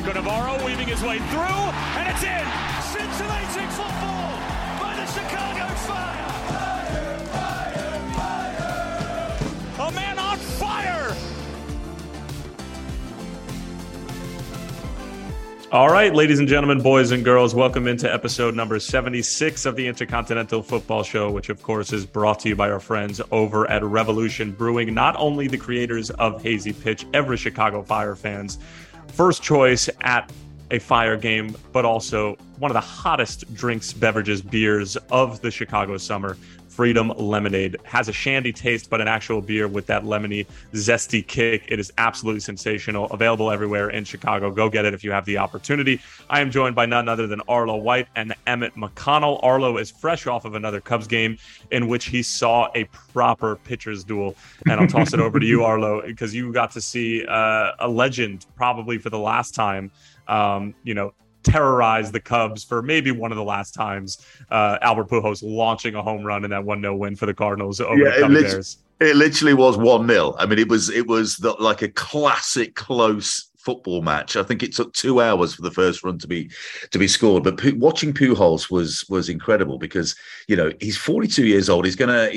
Miggy Navarro weaving his way through, and it's in! Scintillating football by the Chicago Fire! Fire, fire, fire! A man on fire! All right, ladies and gentlemen, boys and girls, welcome into episode number 76 of the Intercontinental Football Show, which, of course, is brought to you by our friends over at Revolution Brewing, not only the creators of Hazy Pitch, every Chicago Fire fan's first choice at a Fire game, but also one of the hottest drinks, beverages, beers of the Chicago summer. Freedom Lemonade has a shandy taste, but an actual beer with that lemony, zesty kick. It is absolutely sensational. Available everywhere in Chicago. Go get it if you have the opportunity. I am joined by none other than Arlo White and Emmett McConnell. Arlo is fresh off of another Cubs game in which he saw a proper pitcher's duel. And I'll toss it over to you, Arlo, because you got to see a legend, probably for the last time, terrorize the Cubs for maybe one of the last times. Albert Pujols launching a home run in that 1-0 win for the Cardinals over the Cubs Bears. It literally was 1-0. I mean, it was like a classic close football match. I think it took 2 hours for the first run to be scored. But watching Pujols was incredible because, you know, he's 42 years old. He's gonna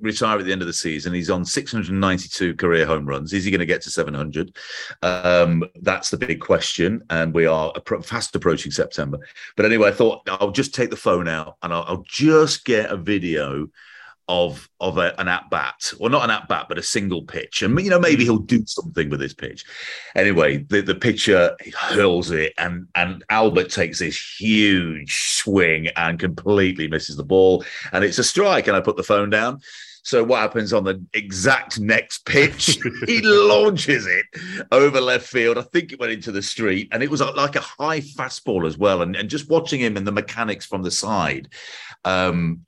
retire at the end of the season. He's on 692 career home runs. Is he going to get to 700? That's the big question. And we are fast approaching September. But anyway, I thought I'll just take the phone out and I'll just get a video of an at-bat, well, not an at-bat, but a single pitch. And, you know, maybe he'll do something with his pitch. Anyway, the pitcher hurls it, and Albert takes this huge swing and completely misses the ball. And it's a strike, and I put the phone down. So what happens on the exact next pitch? He launches it over left field. I think it went into the street, and it was like a high fastball as well. And just watching him and the mechanics from the side,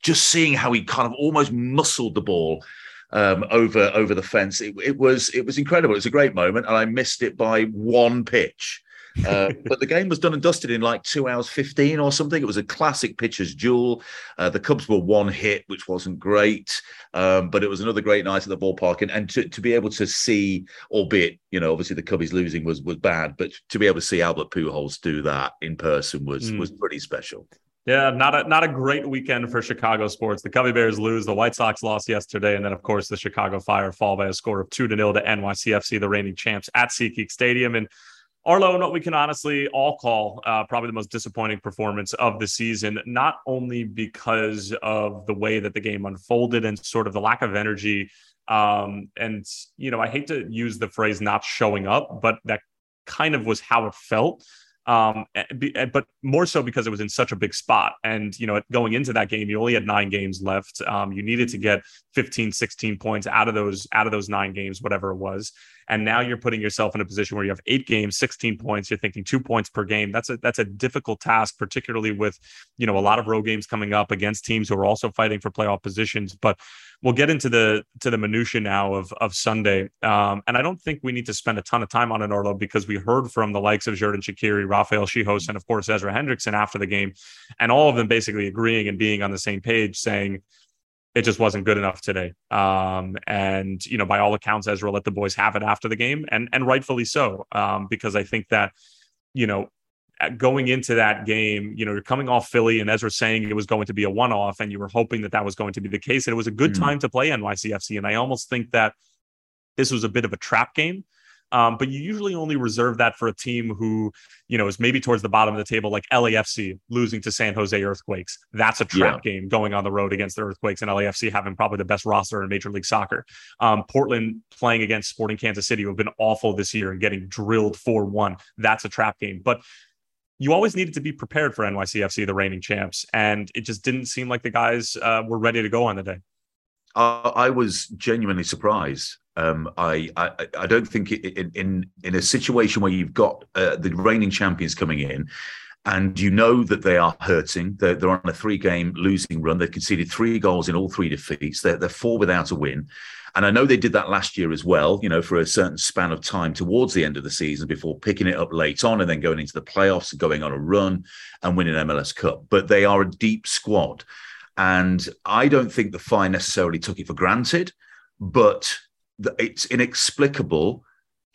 just seeing how he kind of almost muscled the ball over the fence. It was incredible. It was a great moment, and I missed it by one pitch. But the game was done and dusted in like 2 hours 15 or something. It was a classic pitcher's duel. The Cubs were one hit, which wasn't great, but it was another great night at the ballpark. And to be able to see, albeit, you know, obviously the Cubbies losing was bad, but to be able to see Albert Pujols do that in person was pretty special. Yeah, not a great weekend for Chicago sports. The Cubby Bears lose, the White Sox lost yesterday, and then, of course, the Chicago Fire fall by a score of 2-0 to NYCFC, the reigning champs, at SeatGeek Stadium. And Arlo, what we can honestly all call probably the most disappointing performance of the season, not only because of the way that the game unfolded and sort of the lack of energy. And, you know, I hate to use the phrase not showing up, but that kind of was how it felt. But more so because it was in such a big spot. And, you know, going into that game, you only had 9 games left. You needed to get 15, 16 points out of those 9 games, whatever it was. And now you're putting yourself in a position where you have 8 games, 16 points. You're thinking 2 points per game. That's a difficult task, particularly with, you know, a lot of road games coming up against teams who are also fighting for playoff positions. But we'll get into the minutia now of Sunday. And I don't think we need to spend a ton of time on it, Arlo, because we heard from the likes of Jordan Shaqiri, Rafael Czichos, and of course, Ezra Hendrickson after the game, and all of them basically agreeing and being on the same page saying, it just wasn't good enough today. And, you know, by all accounts, Ezra let the boys have it after the game, and rightfully so, because I think that, you know, going into that game, you know, you're coming off Philly and Ezra saying it was going to be a one-off, and you were hoping that was going to be the case. And it was a good time to play NYCFC. And I almost think that this was a bit of a trap game. But you usually only reserve that for a team who, you know, is maybe towards the bottom of the table, like LAFC losing to San Jose Earthquakes. That's a trap game, going on the road against the Earthquakes, and LAFC having probably the best roster in Major League Soccer. Portland playing against Sporting Kansas City, who have been awful this year and getting drilled 4-1. That's a trap game. But you always needed to be prepared for NYCFC, the reigning champs. And it just didn't seem like the guys were ready to go on the day. I was genuinely surprised. I don't think in a situation where you've got the reigning champions coming in, and you know that they are hurting. They're on a 3-game losing run. They've conceded 3 goals in all 3 defeats. They're 4 without a win. And I know they did that last year as well, you know, for a certain span of time towards the end of the season before picking it up late on and then going into the playoffs and going on a run and winning MLS Cup. But they are a deep squad. And I don't think the Fire necessarily took it for granted, but it's inexplicable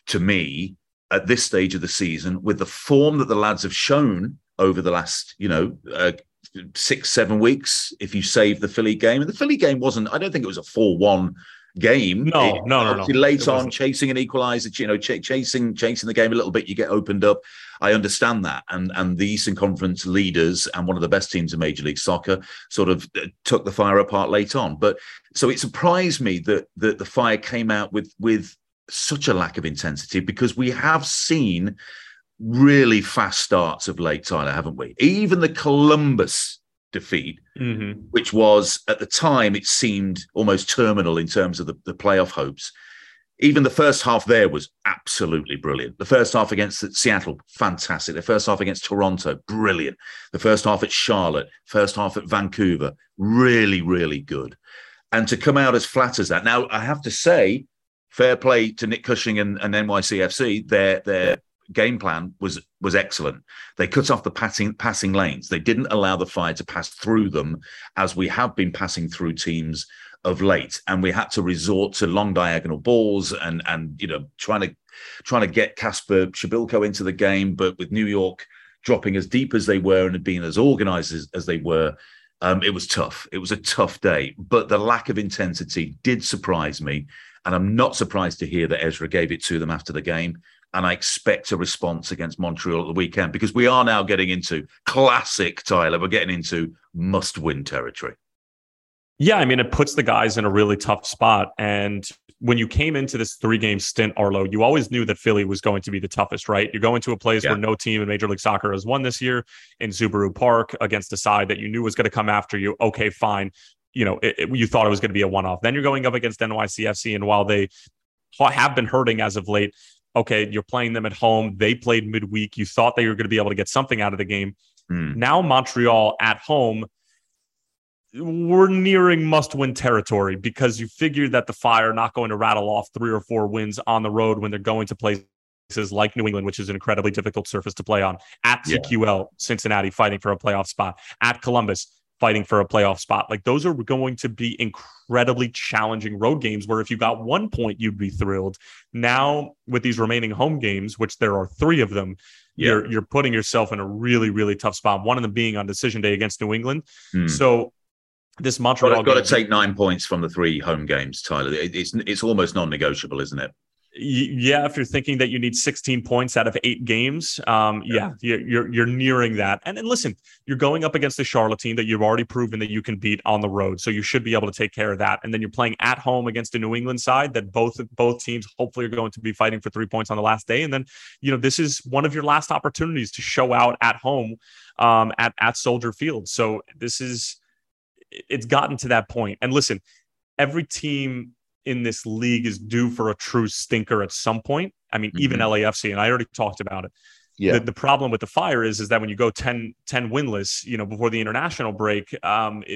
to me at this stage of the season, with the form that the lads have shown over the last, 6-7 weeks, if you save the Philly game. And the Philly game I don't think it was a 4-1 game. No. Late on, chasing an equaliser, chasing the game a little bit, you get opened up. I understand that. And the Eastern Conference leaders and one of the best teams in Major League Soccer sort of took the Fire apart late on. But so it surprised me that the Fire came out with such a lack of intensity, because we have seen really fast starts of late, Tyler, haven't we? Even the Columbus defeat, mm-hmm. which was, at the time, it seemed almost terminal in terms of the playoff hopes. Even the first half there was absolutely brilliant. The first half against Seattle, fantastic. The first half against Toronto, brilliant. The first half at Charlotte, first half at Vancouver, really, really good. And to come out as flat as that. Now, I have to say, fair play to Nick Cushing and NYCFC, their game plan was excellent. They cut off the passing lanes. They didn't allow the Fire to pass through them, as we have been passing through teams of late, and we had to resort to long diagonal balls and trying to get Kacper Przybyłko into the game. But with New York dropping as deep as they were and being as organised as they were, it was tough. It was a tough day, but the lack of intensity did surprise me, and I'm not surprised to hear that Ezra gave it to them after the game. And I expect a response against Montreal at the weekend, because we are now getting into classic, Tyler. We're getting into must-win territory. Yeah, I mean, it puts the guys in a really tough spot. And when you came into this three-game stint, Arlo, you always knew that Philly was going to be the toughest, right? You're going to a place where no team in Major League Soccer has won this year, in Subaru Park, against a side that you knew was going to come after you. Okay, fine. You thought it was going to be a one-off. Then you're going up against NYCFC, and while they have been hurting as of late, okay, you're playing them at home. They played midweek. You thought they were going to be able to get something out of the game. Now Montreal at home, we're nearing must-win territory, because you figure that the Fire are not going to rattle off 3 or 4 wins on the road when they're going to places like New England, which is an incredibly difficult surface to play on, at TQL, Cincinnati, fighting for a playoff spot, at Columbus, fighting for a playoff spot. Like, those are going to be incredibly challenging road games where if you got 1 point, you'd be thrilled. Now with these remaining home games, which there are 3 of them, you're putting yourself in a really, really tough spot. One of them being on decision day against New England. So this Montreal, I've got to take 9 points from the 3 home games, Tyler. It's almost non-negotiable, isn't it? Yeah, if you're thinking that you need 16 points out of 8 games, you're nearing that. And listen, you're going up against the Charlotte team that you've already proven that you can beat on the road, so you should be able to take care of that. And then you're playing at home against the New England side that both teams hopefully are going to be fighting for 3 points on the last day. And then this is one of your last opportunities to show out at home at Soldier Field. So it's gotten to that point. And listen, every team in this league is due for a true stinker at some point. I mean, even LAFC, and I already talked about it. Yeah. The problem with the Fire is that when you go 10 winless, before the international break,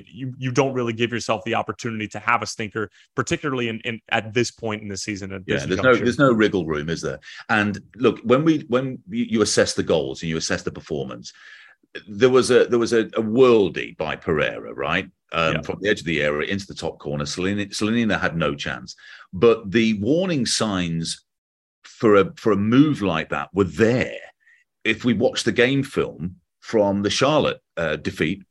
you don't really give yourself the opportunity to have a stinker, particularly in at this point in the season. There's no wriggle room, is there? And look, when you assess the goals and you assess the performance, there was a worldie by Pereira, right? From the edge of the area into the top corner. Solinina had no chance. But the warning signs for a move like that were there. If we watch the game film from the Charlotte home defeat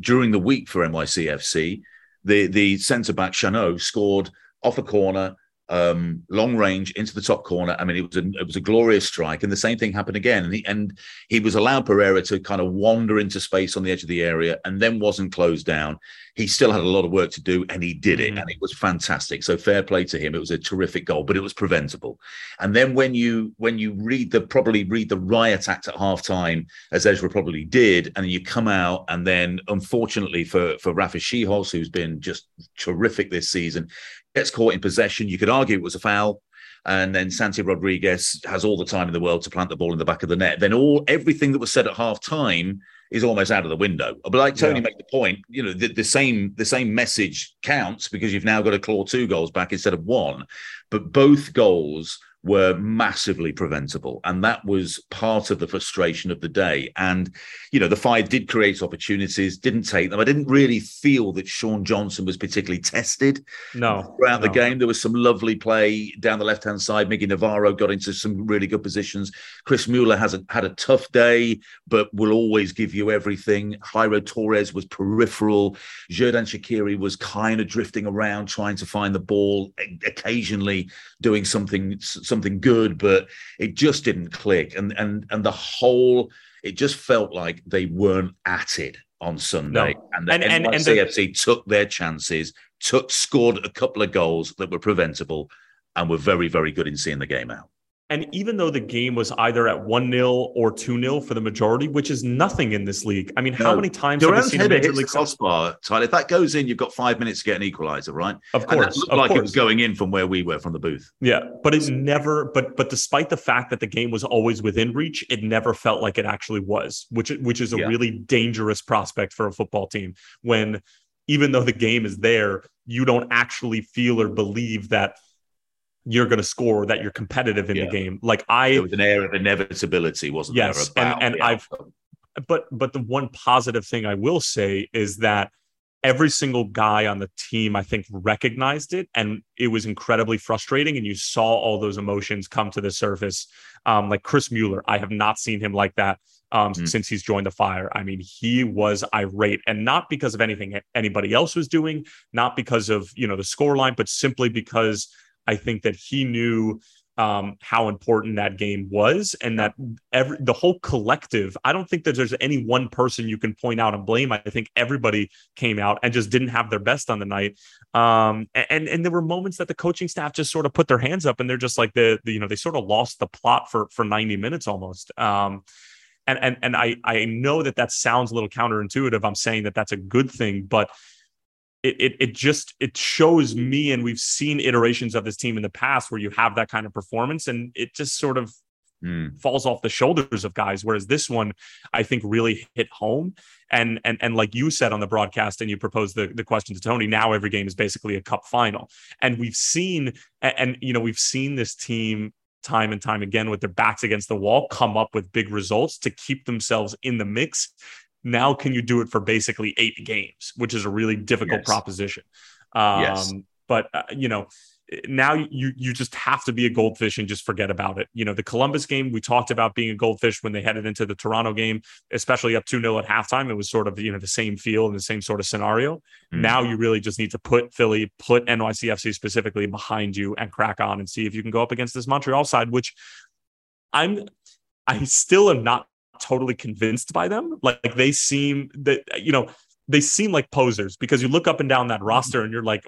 during the week for NYCFC, the centre-back Chanot scored off a corner, long range into the top corner. I mean, it was a glorious strike, and the same thing happened again. And he was allowed Pereira to kind of wander into space on the edge of the area, and then wasn't closed down. He still had a lot of work to do, and he did it, and it was fantastic. So fair play to him. It was a terrific goal, but it was preventable. And then when you read the riot act at halftime, as Ezra probably did, and you come out, and then unfortunately for Rafael Czichos, who's been just terrific this season, gets caught in possession. You could argue it was a foul. And then Santi Rodriguez has all the time in the world to plant the ball in the back of the net. Then everything that was said at halftime is almost out of the window. But like Tony made the point, the same message counts, because you've now got to claw 2 goals back instead of 1. But both goals were massively preventable. And that was part of the frustration of the day. And, you know, the Fire did create opportunities, didn't take them. I didn't really feel that Sean Johnson was particularly tested. No. Throughout the game, there was some lovely play down the left-hand side. Miggy Navarro got into some really good positions. Chris Mueller hasn't had a tough day, but will always give you everything. Jairo Torres was peripheral. Jordan Shaqiri was kind of drifting around, trying to find the ball, occasionally doing something good, but it just didn't click. And the whole, it just felt like they weren't at it on Sunday. No. And the NYCFC took their chances, scored a couple of goals that were preventable, and were very, very good in seeing the game out. And even though the game was either at 1-0 or 2-0 for the majority, which is nothing in this league. I mean, how many times have we seen a major league crossbar, Tyler? If that goes in, you've got 5 minutes to get an equalizer, right? Of course. And that looked like it was going in from where we were, from the booth. Yeah, but it's never. But despite the fact that the game was always within reach, it never felt like it actually was, which is a really dangerous prospect for a football team when, even though the game is there, you don't actually feel or believe that you're going to score, that you're competitive in the game. Like there was an air of inevitability, wasn't there? Yes, and but the one positive thing I will say is that every single guy on the team, I think, recognized it, and it was incredibly frustrating. And you saw all those emotions come to the surface. Like Chris Mueller, I have not seen him like that since he's joined the Fire. I mean, he was irate, and not because of anything anybody else was doing, not because of, you know, the scoreline, but simply because I think that he knew how important that game was, and that the whole collective, I don't think that there's any one person you can point out and blame. I think everybody came out and just didn't have their best on the night. And there were moments that the coaching staff just sort of put their hands up, and they're just like they sort of lost the plot for 90 minutes almost. And I know that that sounds a little counterintuitive. I'm saying that that's a good thing, but it shows me, and we've seen iterations of this team in the past where you have that kind of performance and it just sort of falls off the shoulders of guys. Whereas this one, I think, really hit home. And like you said on the broadcast, and you proposed the question to Tony, now every game is basically a cup final. And we've seen this team time and time again with their backs against the wall come up with big results to keep themselves in the mix. Now, can you do it for basically 8 games, which is a really difficult proposition. But, now you just have to be a goldfish and just forget about it. You know, the Columbus game, we talked about being a goldfish when they headed into the Toronto game, especially up 2-0 at halftime. It was sort of, the same feel and the same sort of scenario. Now you really just need to put Philly, put NYCFC specifically behind you and crack on and see if you can go up against this Montreal side, which I still am not totally convinced by them. Like they seem that, they seem like posers, because you look up and down that roster and you're like,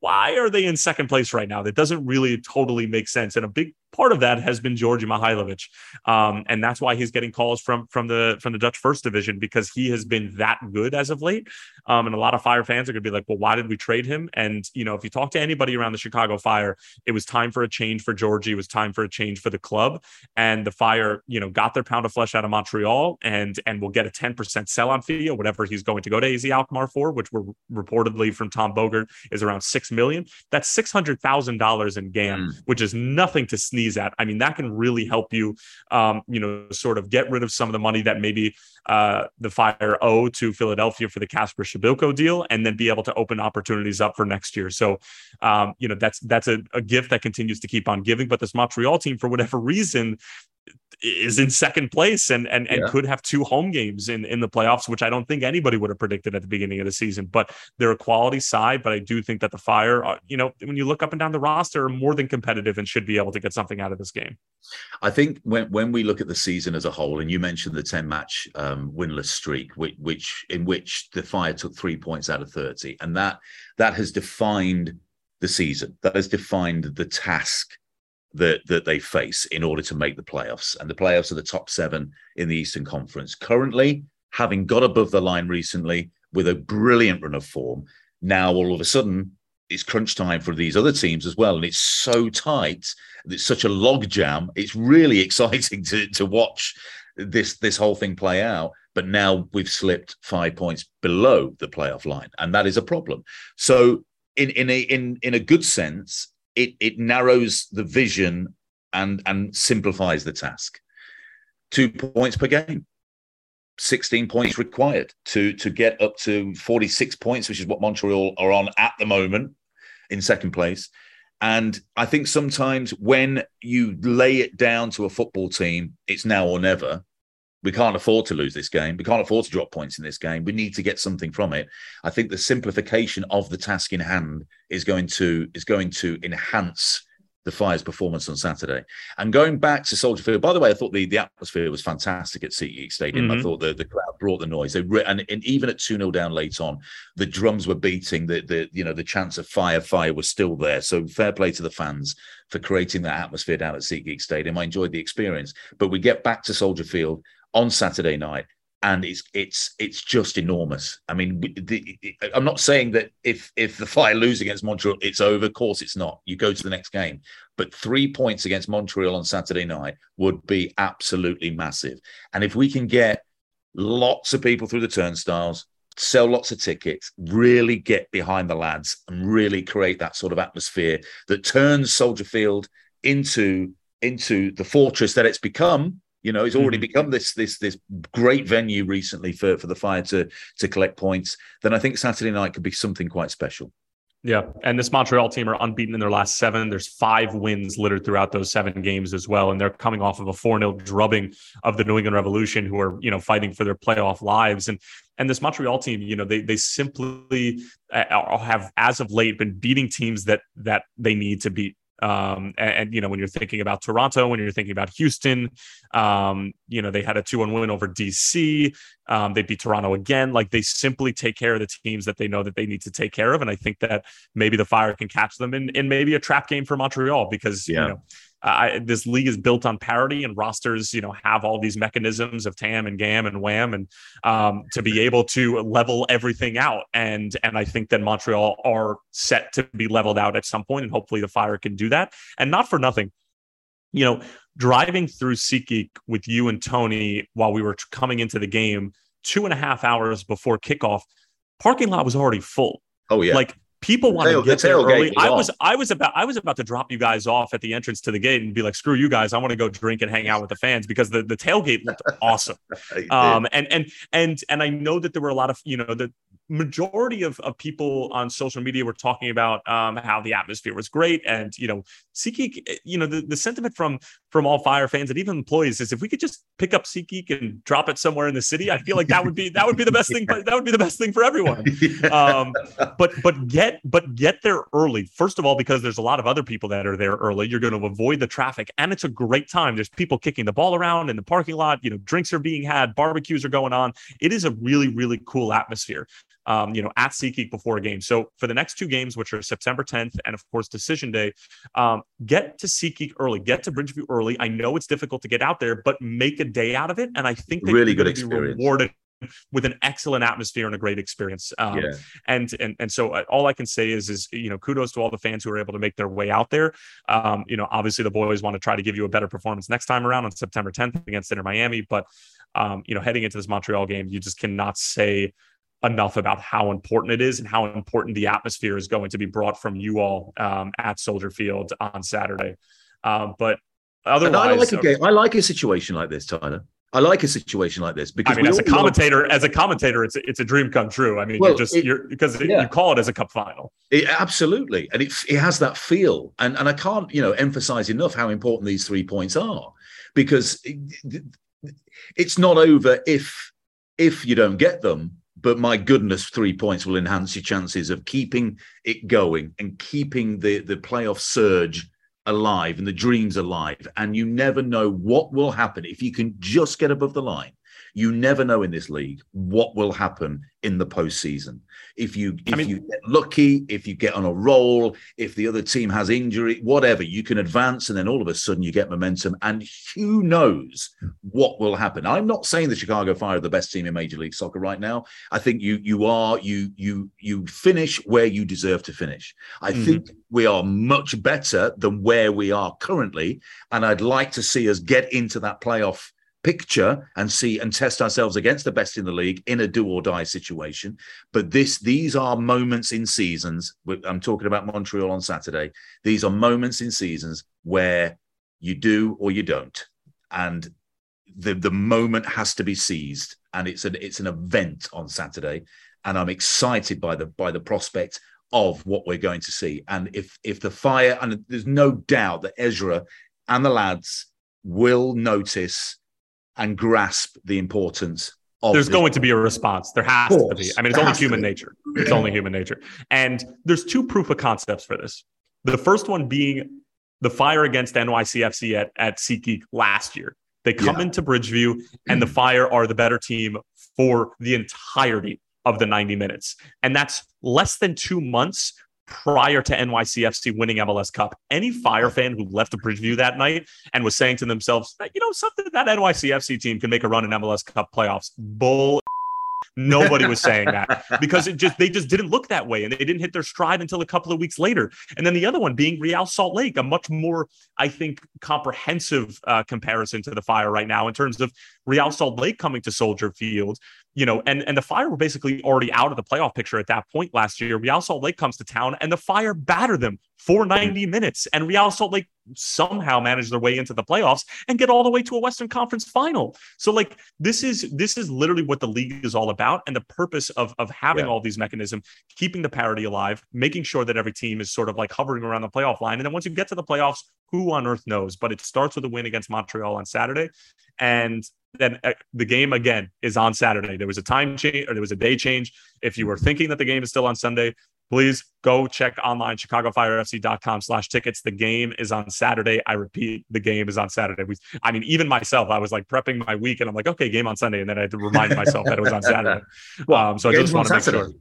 why are they in second place right now? That doesn't really totally make sense. And a big part of that has been Georgi Mihailovic. And that's why he's getting calls from the Dutch First Division, because he has been that good as of late. And a lot of Fire fans are going to be like, well, why did we trade him? And, if you talk to anybody around the Chicago Fire, it was time for a change for Georgi. It was time for a change for the club. And the Fire, got their pound of flesh out of Montreal and will get a 10% sell-on fee or whatever he's going to go to AZ Alkmaar for, which were reportedly from Tom Bogert is around $6 million. That's $600,000 in GAM, which is nothing to sneeze at. I mean, that can really help you, sort of get rid of some of the money that maybe the Fire owe to Philadelphia for the Kacper Przybyłko deal, and then be able to open opportunities up for next year. So, that's a gift that continues to keep on giving. But this Montreal team, for whatever reason, is in second place and could have 2 home games in the playoffs, which I don't think anybody would have predicted at the beginning of the season. But they're a quality side. But I do think that the Fire, when you look up and down the roster, are more than competitive and should be able to get something out of this game. I think when we look at the season as a whole, and you mentioned the 10-match winless streak, in which the Fire took 3 points out of 30, and that has defined the season. That has defined the task that they face in order to make the playoffs. And the playoffs are the top 7 in the Eastern Conference. Currently, having got above the line recently with a brilliant run of form, now all of a sudden it's crunch time for these other teams as well. And it's so tight. It's such a logjam. It's really exciting to watch this whole thing play out. But now we've slipped 5 points below the playoff line. And that is a problem. So in a good sense, it narrows the vision and simplifies the task. 2 points per game, 16 points required to get up to 46 points, which is what Montreal are on at the moment in second place. And I think sometimes when you lay it down to a football team, it's now or never. We can't afford to lose this game. We can't afford to drop points in this game. We need to get something from it. I think the simplification of the task in hand is going to enhance the Fire's performance on Saturday. And going back to Soldier Field, by the way, I thought the atmosphere was fantastic at SeatGeek Stadium. Mm-hmm. I thought the crowd brought the noise. And even at 2-0 down late on, the drums were beating. The chants of fire was still there. So fair play to the fans for creating that atmosphere down at SeatGeek Stadium. I enjoyed the experience. But we get back to Soldier Field on Saturday night, and it's just enormous. I mean, I'm not saying that if the Fire lose against Montreal, it's over. Of course it's not. You go to the next game. But 3 points against Montreal on Saturday night would be absolutely massive. And if we can get lots of people through the turnstiles, sell lots of tickets, really get behind the lads and really create that sort of atmosphere that turns Soldier Field into the fortress that it's become. You know, it's already become this great venue recently for the Fire to collect points. Then I think Saturday night could be something quite special. Yeah, and this Montreal team are unbeaten in their last seven. There's 5 wins littered throughout those 7 games as well, and they're coming off of a 4-0 drubbing of the New England Revolution, who are, you know, fighting for their playoff lives. And this Montreal team, you know, they simply have, as of late, been beating teams that they need to beat. You know, when you're thinking about Toronto, when you're thinking about Houston, you know, they had a 2-1 win over DC. They beat Toronto again. Like, they simply take care of the teams that they know that they need to take care of. And I think that maybe the Fire can catch them in maybe a trap game for Montreal, because, yeah, you know, this league is built on parity, and rosters, you know, have all these mechanisms of TAM and GAM and WHAM, and to be able to level everything out. And I think that Montreal are set to be leveled out at some point, and hopefully the Fire can do that. And not for nothing, you know, driving through SeatGeek with you and Tony while we were coming into the game 2.5 hours before kickoff, parking lot was already full. Oh yeah. Like, people want to get there early. I was about to drop you guys off at the entrance to the gate and be like, "Screw you guys! I want to go drink and hang out with the fans," because the tailgate looked awesome. And I know that there were a lot of, you know, the majority of people on social media were talking about how the atmosphere was great, and, you know, SeatGeek. You know, the sentiment from all Fire fans and even employees is, if we could just pick up SeatGeek and drop it somewhere in the city, I feel like that would be the best thing. That would be the best thing for everyone. But get there early, first of all, because there's a lot of other people that are there early. You're going to avoid the traffic, and it's a great time. There's people kicking the ball around in the parking lot. You know, drinks are being had, barbecues are going on. It is a really, really cool atmosphere, you know, at SeatGeek before a game. So for the next 2 games, which are September 10th and, of course, Decision Day, get to SeatGeek early, get to Bridgeview early. I know it's difficult to get out there, but make a day out of it. And I think that really you're going to be rewarded with an excellent atmosphere and a great experience. And so all I can say is, you know, kudos to all the fans who are able to make their way out there. You know, obviously the boys want to try to give you a better performance next time around on September 10th against Inter Miami. But, you know, heading into this Montreal game, you just cannot say enough about how important it is and how important the atmosphere is going to be brought from you all at Soldier Field on Saturday. But otherwise, I like a situation like this, Tyler. I like a situation like this, because, I mean, as a commentator, it's a dream come true. I mean, you call it as a cup final. It, absolutely. And it has that feel. And I can't, you know, emphasize enough how important these 3 points are, because it's not over if you don't get them. But my goodness, 3 points will enhance your chances of keeping it going and keeping the playoff surge alive and the dreams alive. And you never know what will happen if you can just get above the line. You never know in this league what will happen in the postseason. If you get lucky, if you get on a roll, if the other team has injury, whatever, you can advance, and then all of a sudden you get momentum, and who knows what will happen. I'm not saying the Chicago Fire are the best team in Major League Soccer right now. I think you finish where you deserve to finish. I think we are much better than where we are currently, and I'd like to see us get into that playoff picture and see and test ourselves against the best in the league in a do or die situation. But these are moments in seasons. I'm talking about Montreal on Saturday. These are moments in seasons where You do or you don't. And the moment has to be seized. And it's an event on Saturday. And I'm excited by the prospect of what we're going to see. And if the Fire, and there's no doubt that Ezra and the lads will notice and grasp the importance of there's going to be a response. There has to be. I mean, it's only human nature. It's only human nature. And there's two proof of concepts for this. The first one being the Fire against NYCFC at SeatGeek last year. They come into Bridgeview, and the Fire are the better team for the entirety of the 90 minutes. And that's less than 2 months prior to NYCFC winning MLS Cup. Any Fire fan who left the Bridgeview that night and was saying to themselves, you know, something that NYCFC team can make a run in MLS Cup playoffs. Bull. Nobody was saying that because they just didn't look that way, and they didn't hit their stride until a couple of weeks later. And then the other one being Real Salt Lake, a much more, I think, comprehensive comparison to the Fire right now in terms of Real Salt Lake coming to Soldier Field, you know, and the Fire were basically already out of the playoff picture at that point last year. Real Salt Lake comes to town, and the Fire batter them for 90 minutes, and Real Salt Lake somehow manage their way into the playoffs and get all the way to a Western Conference final. So like, this is literally what the league is all about. And the purpose of having all these mechanisms, keeping the parity alive, making sure that every team is sort of like hovering around the playoff line. And then once you get to the playoffs, who on earth knows, but it starts with a win against Montreal on Saturday. And then the game again is on Saturday. There was a time change, or there was a day change. If you were thinking that the game is still on Sunday, please go check online, ChicagoFireFC.com/tickets. The game is on Saturday. I repeat, the game is on Saturday. I mean, even myself, I was like prepping my week and I'm like, okay, game on Sunday. And then I had to remind myself that it was on Saturday. So I just want to make sure.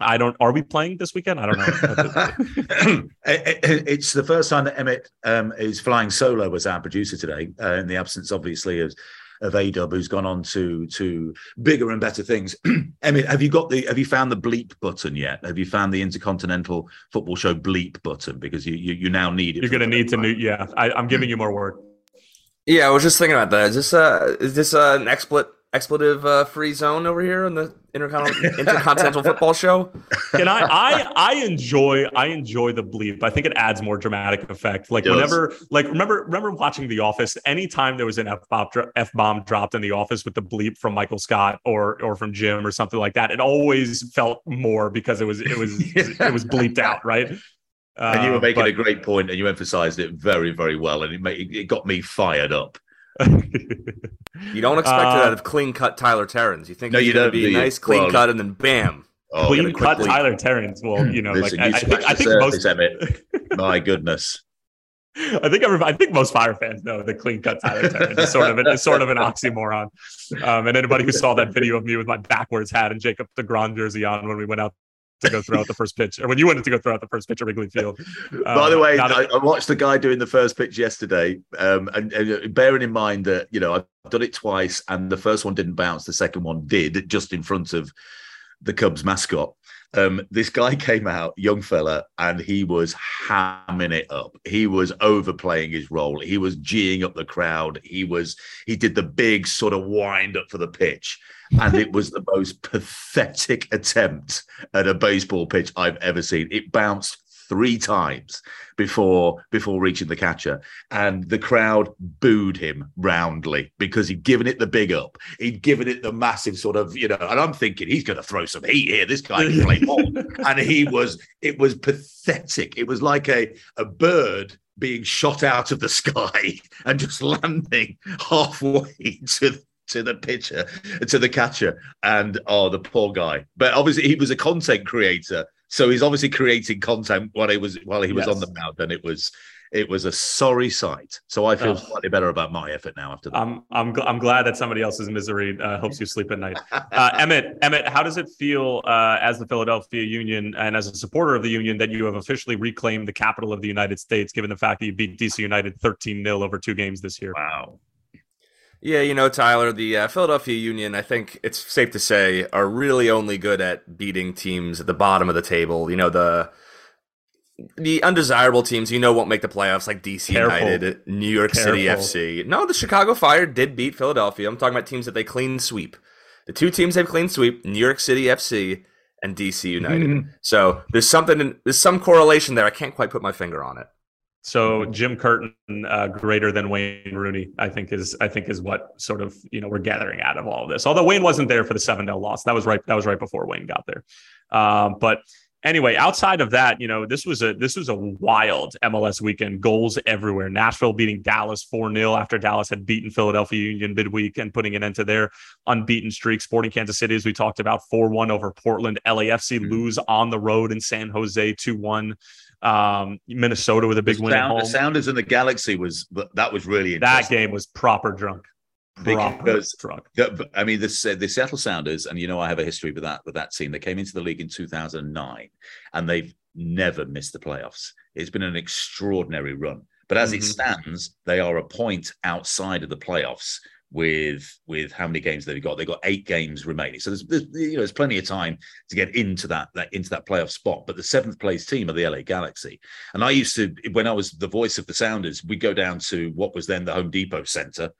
Are we playing this weekend? I don't know. It's the first time that Emmett is flying solo as our producer today, in the absence, obviously, of A-Dub, who's gone on to bigger and better things. Emmett, have you found the bleep button yet? Have you found the Intercontinental Football Show bleep button? Because you now need it. You're going to need to. Yeah, I'm giving you more word. Yeah, I was just thinking about that. Is this an expletive free zone over here on the Intercontinental Football Show? And I enjoy the bleep. I think it adds more dramatic effect. Like whenever, like remember watching The Office, anytime there was an F-bomb dropped in The Office with the bleep from Michael Scott or from Jim or something like that, it always felt more because it was it was bleeped out, right? And you were making a great point, and you emphasized it very, very well, and it got me fired up. You don't expect it out of clean-cut Tyler Terrans. You think he's going to be a nice clean-cut, and then bam. Oh, clean-cut Tyler Terrans. Well, you know, like I think most... Emmett. My goodness. I think most Fire fans know that clean-cut Tyler Terrans is sort of an oxymoron. And anybody who saw that video of me with my backwards hat and Jacob DeGrom jersey on when we went out to go throw out the first pitch, or when you wanted to go throw out the first pitch at Wrigley Field. By the way, I watched the guy doing the first pitch yesterday, and bearing in mind that, you know, I've done it twice, and the first one didn't bounce, the second one did, just in front of the Cubs mascot. This guy came out, young fella, and he was hamming it up. He was overplaying his role. He was geeing up the crowd. He did the big sort of wind up for the pitch. And it was the most pathetic attempt at a baseball pitch I've ever seen. It bounced 3 times before reaching the catcher, and the crowd booed him roundly because he'd given it the big up. He'd given it the massive sort of, you know, and I'm thinking he's going to throw some heat here. This guy can play ball. And it was pathetic. It was like a bird being shot out of the sky and just landing halfway to the pitcher, to the catcher, and the poor guy. But obviously he was a content creator, so he's obviously creating content while he was on the mound, and it was a sorry sight. So I feel slightly better about my effort now after that. I'm glad that somebody else's misery helps you sleep at night. Emmett, how does it feel as the Philadelphia Union and as a supporter of the Union that you have officially reclaimed the capital of the United States, given the fact that you beat DC United 13-0 over 2 games this year? Wow. Yeah, you know, Tyler, the Philadelphia Union, I think it's safe to say, are really only good at beating teams at the bottom of the table. You know, the undesirable teams, you know, won't make the playoffs, like DC United, New York City FC. No, the Chicago Fire did beat Philadelphia. I'm talking about teams that they clean sweep. The 2 teams they've clean sweep, New York City FC and DC United. So there's some correlation there. I can't quite put my finger on it. So Jim Curtin, greater than Wayne Rooney, I think is what sort of, we're gathering out of all of this. Although Wayne wasn't there for the 7-0 loss. That was right before Wayne got there. But anyway, outside of that, this was a wild MLS weekend. Goals everywhere. Nashville beating Dallas 4-0 after Dallas had beaten Philadelphia Union midweek and putting an end to their unbeaten streak. Sporting Kansas City, as we talked about, 4-1 over Portland. LAFC lose on the road in San Jose 2-1. Minnesota with a big win at home. The Sounders in the Galaxy was really interesting. That game was proper drunk. Proper drunk. I mean, the Seattle Sounders, and I have a history with that team. They came into the league in 2009, and they've never missed the playoffs. It's been an extraordinary run. But as it stands, they are a point outside of the playoffs with how many games they've got. They've got 8 games remaining. So there's plenty of time to get into that playoff spot. But the 7th place team are the LA Galaxy. And I used to, when I was the voice of the Sounders, we'd go down to what was then the Home Depot Center,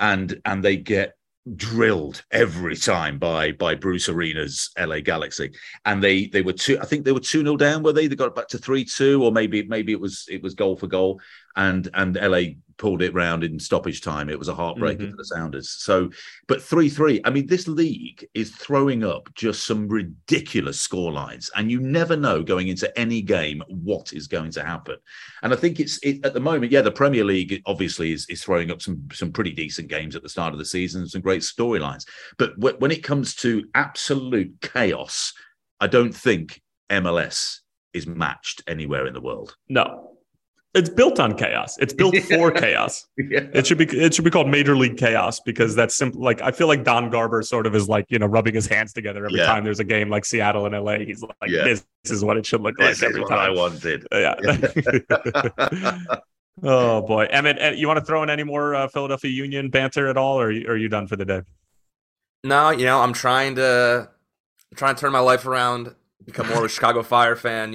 and they get drilled every time by Bruce Arena's LA Galaxy. And they were 2-0 down, were they? They got back to 3-2, or maybe it was goal for goal. And LA pulled it round in stoppage time. It was a heartbreaker for the Sounders. So, but 3-3, I mean, this league is throwing up just some ridiculous scorelines, and you never know going into any game what is going to happen. And I think it's at the moment, the Premier League obviously is throwing up some pretty decent games at the start of the season and some great storylines. But when it comes to absolute chaos, I don't think MLS is matched anywhere in the world. No. It's built on chaos. It's built for chaos. Yeah. It should be called Major League Chaos, because that's simple. Like, I feel like Don Garber sort of is like, rubbing his hands together every time there's a game like Seattle and LA. He's like, this is what it should look like every time. Yeah. Oh boy, Emmett, you want to throw in any more Philadelphia Union banter at all, or are you done for the day? No, I'm trying to turn my life around, become more of a Chicago Fire fan.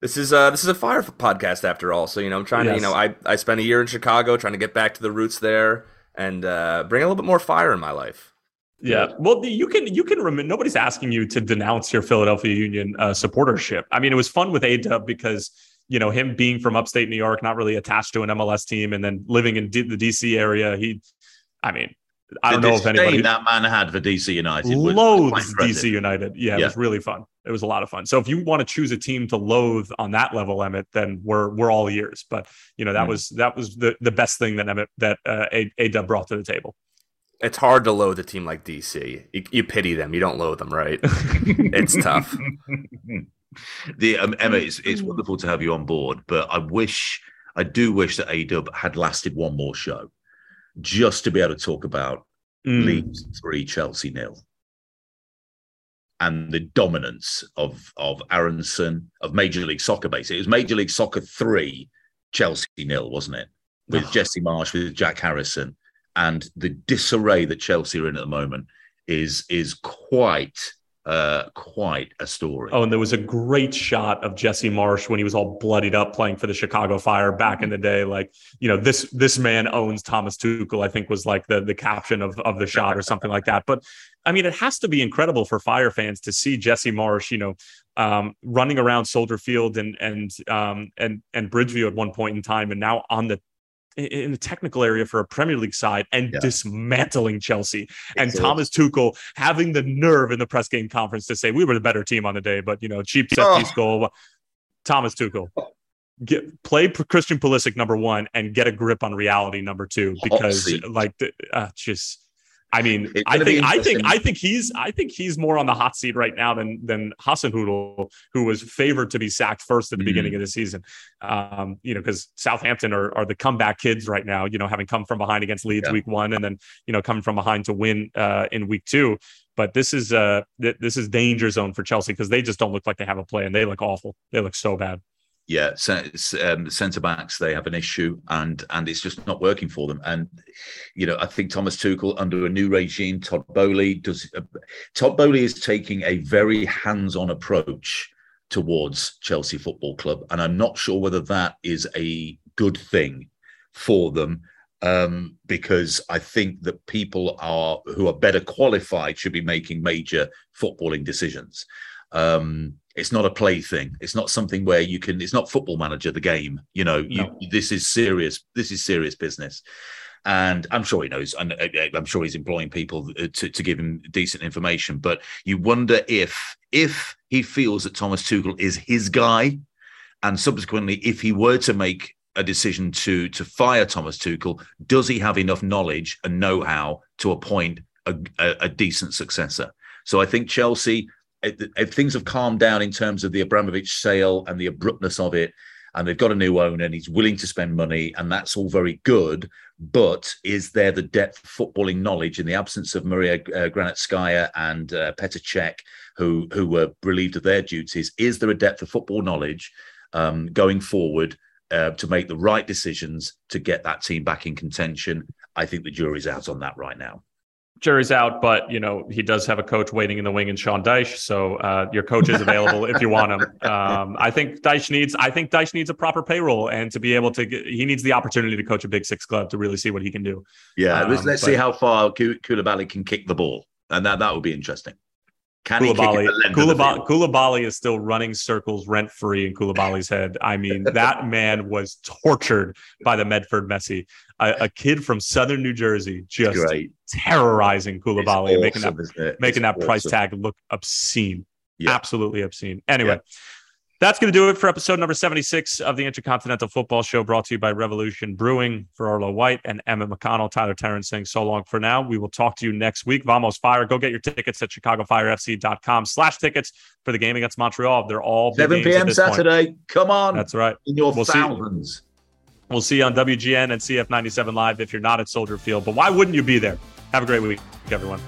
This is a Fire podcast after all. So, I'm trying to, I spent a year in Chicago trying to get back to the roots there and bring a little bit more fire in my life. Yeah. Well, you can remember, nobody's asking you to denounce your Philadelphia Union supportership. I mean, it was fun with A-Dub because, him being from upstate New York, not really attached to an MLS team, and then living in the DC area. I don't know if anybody that man had for DC United. Loathes DC United. It was really fun. It was a lot of fun. So if you want to choose a team to loathe on that level, Emmett, then we're all ears. But that was the best thing that Emmett A-Dub brought to the table. It's hard to loathe a team like DC. You pity them. You don't loathe them, right? It's tough. Emma, it's wonderful to have you on board, but I do wish that A-Dub had lasted one more show, just to be able to talk about Leeds 3, Chelsea 0, and the dominance of Aronson, of Major League Soccer. Basically, it was Major League Soccer 3, Chelsea 0, wasn't it? With Jesse Marsh, with Jack Harrison, and the disarray that Chelsea are in at the moment is quite a story. Oh, and there was a great shot of Jesse Marsh when he was all bloodied up playing for the Chicago Fire back in the day. Like, this man owns Thomas Tuchel, I think was like the caption of the shot or something like that. But I mean, it has to be incredible for Fire fans to see Jesse Marsh, running around Soldier Field and Bridgeview at one point in time, and now in the technical area for a Premier League side, and dismantling Chelsea. And Thomas Tuchel having the nerve in the press game conference to say, we were the better team on the day, but cheap set piece goal. Thomas Tuchel, play Christian Pulisic #1 and get a grip on reality #2, because I think he's more on the hot seat right now than Hasenhüttl, who was favored to be sacked first at the beginning of the season. Because Southampton are the comeback kids right now, having come from behind against Leeds week 1, and then, coming from behind to win in week 2. But this is danger zone for Chelsea, because they just don't look like they have a play, and they look awful. They look so bad. Yeah, centre backs, they have an issue, and it's just not working for them. And I think Thomas Tuchel, under a new regime, Todd Bowley is taking a very hands-on approach towards Chelsea Football Club, and I'm not sure whether that is a good thing for them, because I think that people who are better qualified should be making major footballing decisions. It's not a play thing. It's not something where you can, it's not Football Manager, the game, you know, this is serious. This is serious business. And I'm sure he knows, and I'm sure he's employing people to give him decent information. But you wonder if he feels that Thomas Tuchel is his guy, and subsequently, if he were to make a decision to fire Thomas Tuchel, does he have enough knowledge and know-how to appoint a decent successor? So I think Chelsea, if things have calmed down in terms of the Abramovich sale and the abruptness of it, and they've got a new owner and he's willing to spend money, and that's all very good, but is there the depth of footballing knowledge in the absence of Maria Granitskaya and Petr Cech, who were relieved of their duties? Is there a depth of football knowledge going forward to make the right decisions to get that team back in contention? I think the jury's out on that right now. Jury's out, but, you know, he does have a coach waiting in the wing in Sean Dyche, so your coach is available if you want him. I think Dyche needs a proper payroll, and to be able to get, he needs the opportunity to coach a Big Six club to really see what he can do. Yeah, let's see how far Koulibaly can kick the ball, and that would be interesting. Can Koulibaly is still running circles rent-free in Koulibaly's head. I mean, that man was tortured by the Medford Messi, a kid from southern New Jersey, just terrorizing Koulibaly, awesome, making that price tag look obscene, absolutely obscene. Anyway, that's going to do it for episode number 76 of the Intercontinental Football Show, brought to you by Revolution Brewing. For Arlo White and Emmett McConnell, Tyler Terrence saying so long for now. We will talk to you next week. Vamos Fire. Go get your tickets at chicagofirefc.com/tickets for the game against Montreal. They're all 7 p.m. Saturday. Point. Come on. That's right. In your thousands. We'll see you on WGN and CF97 Live if you're not at Soldier Field. But why wouldn't you be there? Have a great week, everyone.